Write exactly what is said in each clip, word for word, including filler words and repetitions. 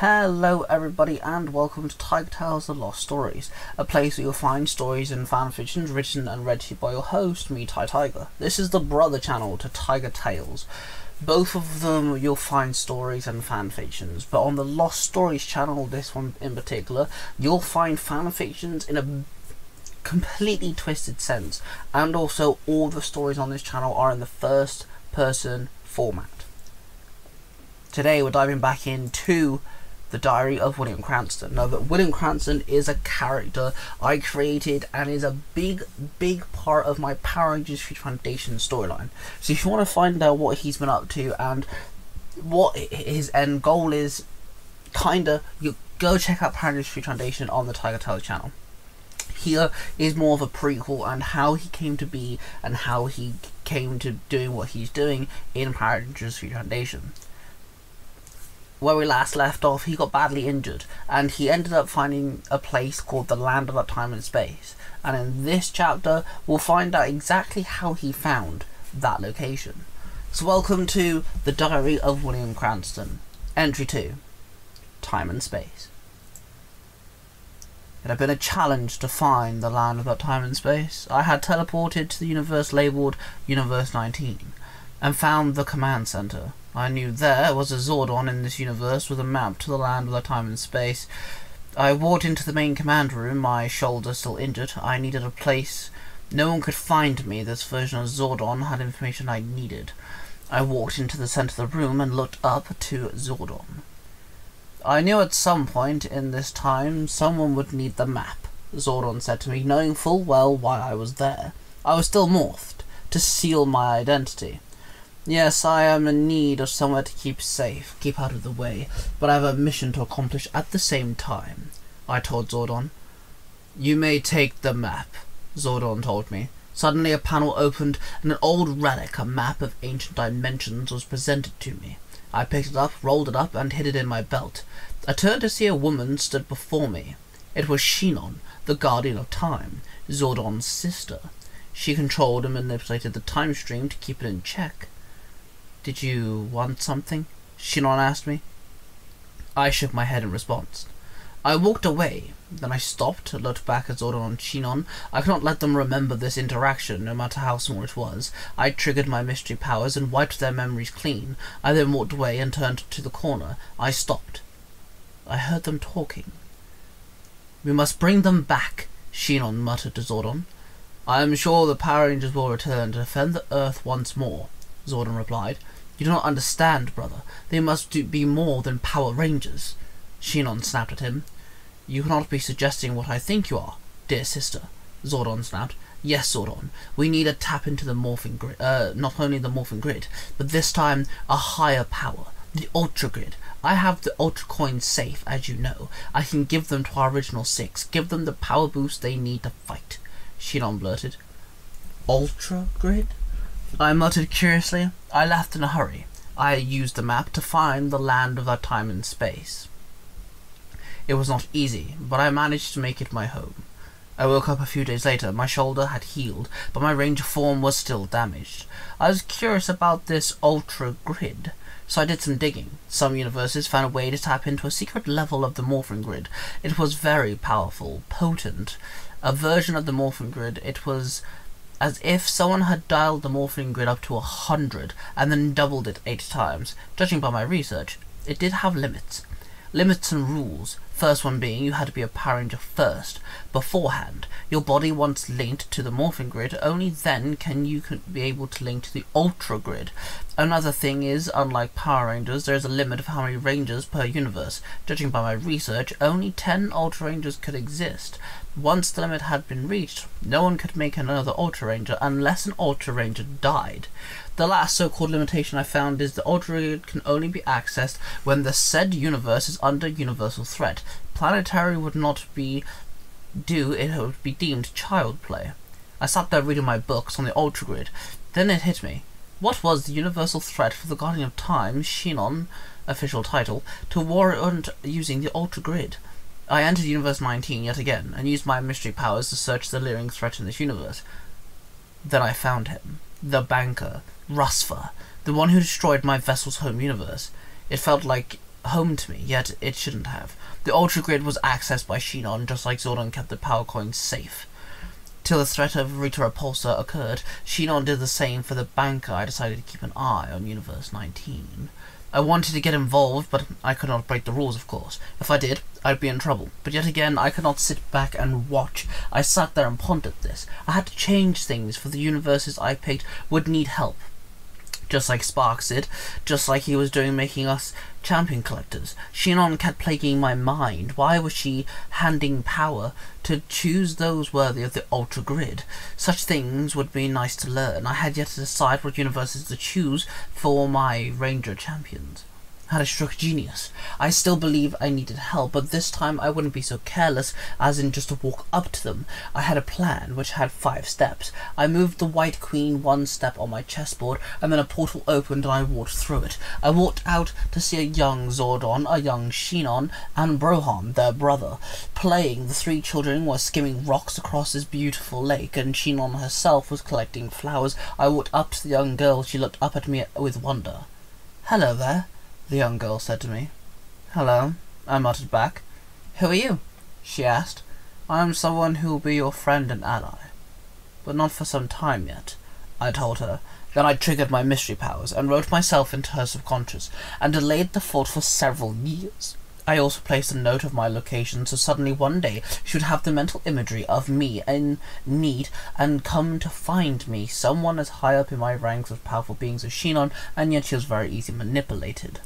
Hello everybody and welcome to Tiger Tales The Lost Stories, a place where you'll find stories and fan fictions written and read to you by your host, me, Ty Tiger. This is the brother channel to Tiger Tales. Both of them you'll find stories and fan fictions, but on the Lost Stories channel, this one in particular, you'll find fan fictions in a completely twisted sense, and also all the stories on this channel are in the first person format. Today we're diving back into The Diary of William Cranston. Now that William Cranston is a character I created and is a big, big part of my Power Rangers Foundation storyline. So if you want to find out what he's been up to and what his end goal is, kinda, you go check out Power Rangers Foundation on the Tiger Tales channel. Here is more of a prequel and how he came to be and how he came to doing what he's doing in Power Rangers Foundation. Where we last left off, he got badly injured and he ended up finding a place called the Land of Up Time and Space, and in this chapter we'll find out exactly how he found that location. So welcome to The Diary of William Cranston, Entry two, Time and Space. It had been a challenge to find the Land of Up Time and Space. I had teleported to the universe labelled Universe nineteen and found the command centre. I knew there was a Zordon in this universe with a map to the Land of the Time and Space. I walked into the main command room, my shoulder still injured. I needed a place. No one could find me. This version of Zordon had information I needed. I walked into the centre of the room and looked up to Zordon. I knew at some point in this time someone would need the map, Zordon said to me, knowing full well why I was there. I was still morphed, to seal my identity. Yes, I am in need of somewhere to keep safe, keep out of the way, but I have a mission to accomplish at the same time, I told Zordon. You may take the map, Zordon told me. Suddenly a panel opened and an old relic, a map of ancient dimensions, was presented to me. I picked it up, rolled it up, and hid it in my belt. I turned to see a woman stood before me. It was Shinon, the Guardian of Time, Zordon's sister. She controlled and manipulated the time stream to keep it in check. Did you want something? Shinon asked me. I shook my head in response. I walked away. Then I stopped, looked back at Zordon and Shinon. I could not let them remember this interaction, no matter how small it was. I triggered my mystery powers and wiped their memories clean. I then walked away and turned to the corner. I stopped. I heard them talking. We must bring them back, Shinon muttered to Zordon. I am sure the Power Rangers will return to defend the Earth once more, Zordon replied. You do not understand, brother. They must do be more than Power Rangers. Shinon snapped at him. You cannot be suggesting what I think you are, dear sister, Zordon snapped. Yes, Zordon, we need to tap into the morphing grid, uh, not only the morphing grid, but this time a higher power, the Ultra Grid. I have the Ultra Coins safe, as you know. I can give them to our original six, give them the power boost they need to fight, Shinon blurted. Ultra Grid? I muttered curiously. I left in a hurry. I used the map to find the Land of our Time and Space. It was not easy, but I managed to make it my home. I woke up a few days later. My shoulder had healed, but my Ranger form was still damaged. I was curious about this Ultra Grid, so I did some digging. Some universes found a way to tap into a secret level of the Morphing Grid. It was very powerful, potent. A version of the Morphing Grid, it was as if someone had dialed the morphing grid up to a hundred and then doubled it eight times. Judging by my research, it did have limits. Limits and rules, first one being you had to be a Power Ranger first, beforehand. Your body once linked to the morphing grid, only then can you be able to link to the Ultra Grid. Another thing is, unlike Power Rangers, there is a limit of how many Rangers per universe. Judging by my research, only ten Ultra Rangers could exist. Once the limit had been reached, no one could make another Ultra Ranger unless an Ultra Ranger died. The last so-called limitation I found is the Ultra Grid can only be accessed when the said universe is under universal threat. Planetary would not be due, it would be deemed child play. I sat there reading my books on the Ultra Grid. Then it hit me. What was the universal threat for the Guardian of Time, Shinon, official title, to warrant using the Ultra Grid? I entered Universe nineteen yet again, and used my mystery powers to search the leering threat in this universe. Then I found him. The banker, Rasfer, the one who destroyed my vessel's home universe. It felt like home to me, yet it shouldn't have. The Ultra Grid was accessed by Shinon, just like Zordon kept the power coins safe. Till the threat of Rita Repulsa occurred, Shinon did the same for the banker. I decided to keep an eye on Universe nineteen. I wanted to get involved, but I could not break the rules, of course. If I did, I'd be in trouble. But yet again, I could not sit back and watch. I sat there and pondered this. I had to change things, for the universes I picked would need help. Just like Sparks did, just like he was doing making us champion collectors. Shinon kept plaguing my mind. Why was she handing power to choose those worthy of the Ultra Grid? Such things would be nice to learn. I had yet to decide what universes to choose for my Ranger champions. Had I struck genius? I still believe I needed help, but this time I wouldn't be so careless as in just to walk up to them. I had a plan, which had five steps. I moved the White Queen one step on my chessboard, and then a portal opened and I walked through it. I walked out to see a young Zordon, a young Shinon, and Brohan, their brother. Playing, the three children were skimming rocks across this beautiful lake, and Shinon herself was collecting flowers. I walked up to the young girl. She looked up at me with wonder. "Hello there," the young girl said to me. "Hello," I muttered back. "Who are you?" she asked. "I am someone who will be your friend and ally, but not for some time yet," I told her. Then I triggered my mystery powers and wrote myself into her subconscious, and delayed the thought for several years. I also placed a note of my location, so suddenly one day she would have the mental imagery of me in need and come to find me. Someone as high up in my ranks of powerful beings as Shinon, and yet she was very easily manipulated.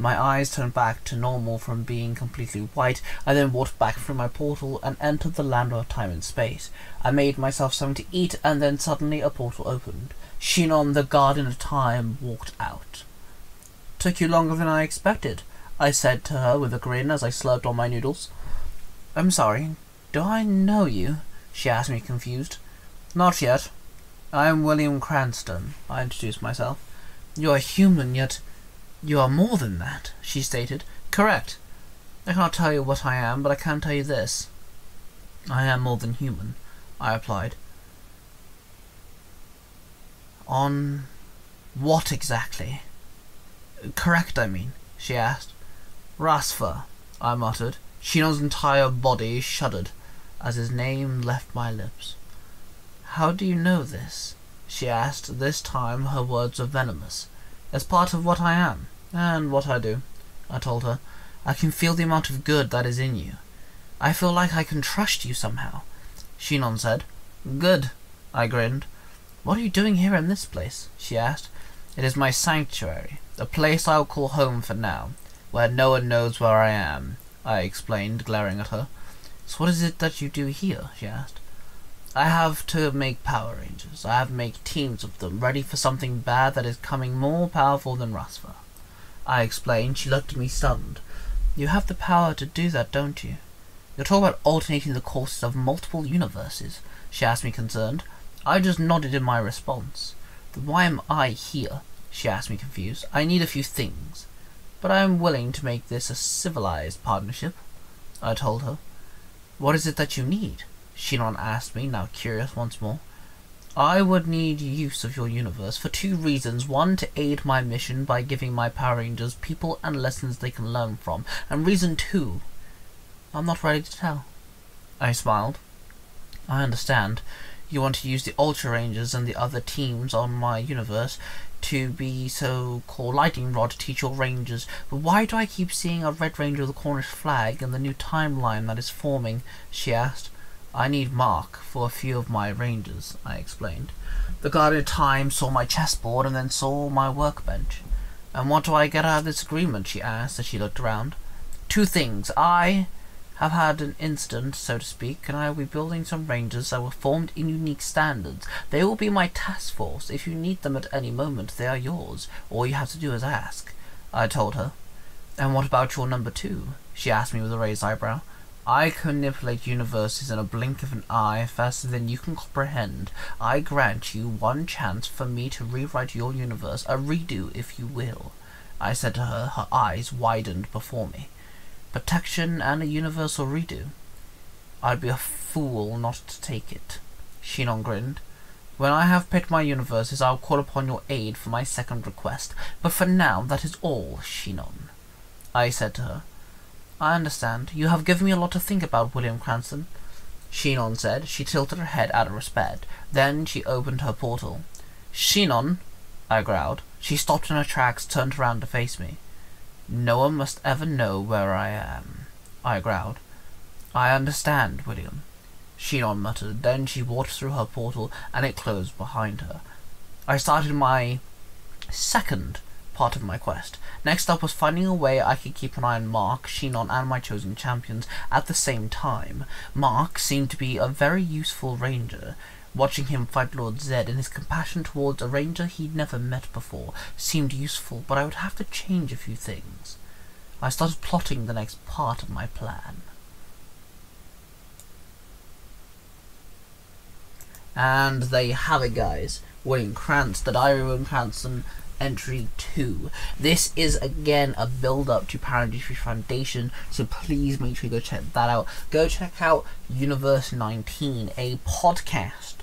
My eyes turned back to normal from being completely white. I then walked back through my portal and entered the land of time and space. I made myself something to eat, and then suddenly a portal opened. Shinon, the Guardian of Time, walked out. "Took you longer than I expected," I said to her with a grin as I slurped on my noodles. "I'm sorry, do I know you?" she asked me, confused. "Not yet. I am William Cranston," I introduced myself. "You're a human, yet you are more than that," she stated. "Correct. I cannot tell you what I am, but I can tell you this. I am more than human," I replied. "On what exactly? Correct, I mean," she asked. "Rasfer," I muttered. Shinon's entire body shuddered as his name left my lips. "How do you know this?" she asked. This time her words were venomous. "As part of what I am, and what I do," I told her. "I can feel the amount of good that is in you. I feel like I can trust you somehow," Shinon said. "Good," I grinned. "What are you doing here in this place?" she asked. "It is my sanctuary, a place I'll call home for now, where no one knows where I am," I explained, glaring at her. "So what is it that you do here?" she asked. "I have to make Power Rangers. I have to make teams of them, ready for something bad that is coming more powerful than Rasfer," I explained. She looked at me, stunned. "You have the power to do that, don't you? You're talking about alternating the courses of multiple universes," she asked me, concerned. I just nodded in my response. "Then why am I here?" she asked me, confused. "I need a few things, but I am willing to make this a civilized partnership," I told her. "What is it that you need?" Shinon asked me, now curious once more. "I would need use of your universe for two reasons. One, to aid my mission by giving my Power Rangers people and lessons they can learn from. And reason two, I'm not ready to tell," I smiled. "I understand. You want to use the Ultra Rangers and the other teams on my universe to be so-called lightning rod to teach your Rangers. But why do I keep seeing a Red Ranger with a Cornish flag in the new timeline that is forming?" she asked. "I need Mark for a few of my Rangers," I explained. "The Guardian of Time saw my chessboard and then saw my workbench. And what do I get out of this agreement?" she asked as she looked around. "Two things. I have had an incident, so to speak, and I will be building some Rangers that were formed in unique standards. They will be my task force. If you need them at any moment, they are yours. All you have to do is ask," I told her. "And what about your number two?" she asked me with a raised eyebrow. "I can manipulate universes in a blink of an eye faster than you can comprehend. I grant you one chance for me to rewrite your universe, a redo if you will," I said to her, her eyes widened before me. "Protection and a universal redo? I'd be a fool not to take it," Shinon grinned. "When I have picked my universes, I'll call upon your aid for my second request, but for now that is all, Shinon," I said to her. I understand. You have given me a lot to think about, William Cranston, Shinon said. She tilted her head out of respect. Then she opened her portal. Shinon, I growled. She stopped in her tracks, turned around to face me. No one must ever know where I am, I growled. I understand, William, Shinon muttered. Then she walked through her portal, and it closed behind her. I started my second part of my quest. Next up was finding a way I could keep an eye on Mark, Shinon, and my chosen champions at the same time. Mark seemed to be a very useful ranger. Watching him fight Lord Zed and his compassion towards a ranger he'd never met before seemed useful, but I would have to change a few things. I started plotting the next part of my plan. And there you have it, guys. William Cranston, The Diary of William Cranston, Entry two. This is again a build up to Paradise Foundation, so please make sure you go check that out. Go check out Universe nineteen, a podcast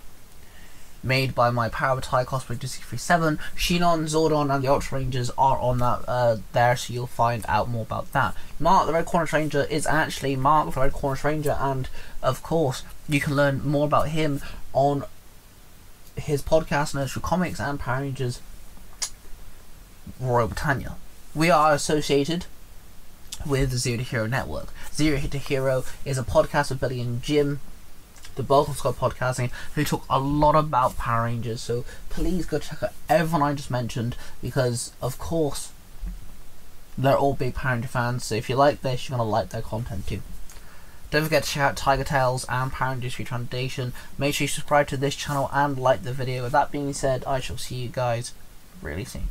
made by my Power Tie Cosplay two six three seven. Shinon, Zordon, and the Ultra Rangers are on that uh, there, so you'll find out more about that. Mark the Red Cornish Ranger is actually Mark the Red Cornish Ranger, and of course, you can learn more about him on his podcast, Nerds for Comics and Power Rangers Royal Britannia. We are associated with the Zero to Hero network. Zero to Hero is a podcast with Billy and Jim, the Bulk of Scott podcasting, who talk a lot about Power Rangers, so please go check out everyone I just mentioned, because of course they're all big Power Ranger fans, so if you like this, you're going to like their content too. Don't forget to check out Tiger Tales and Power Rangers Tradition. Make sure you subscribe to this channel and like the video. With that being said, I shall see you guys really soon.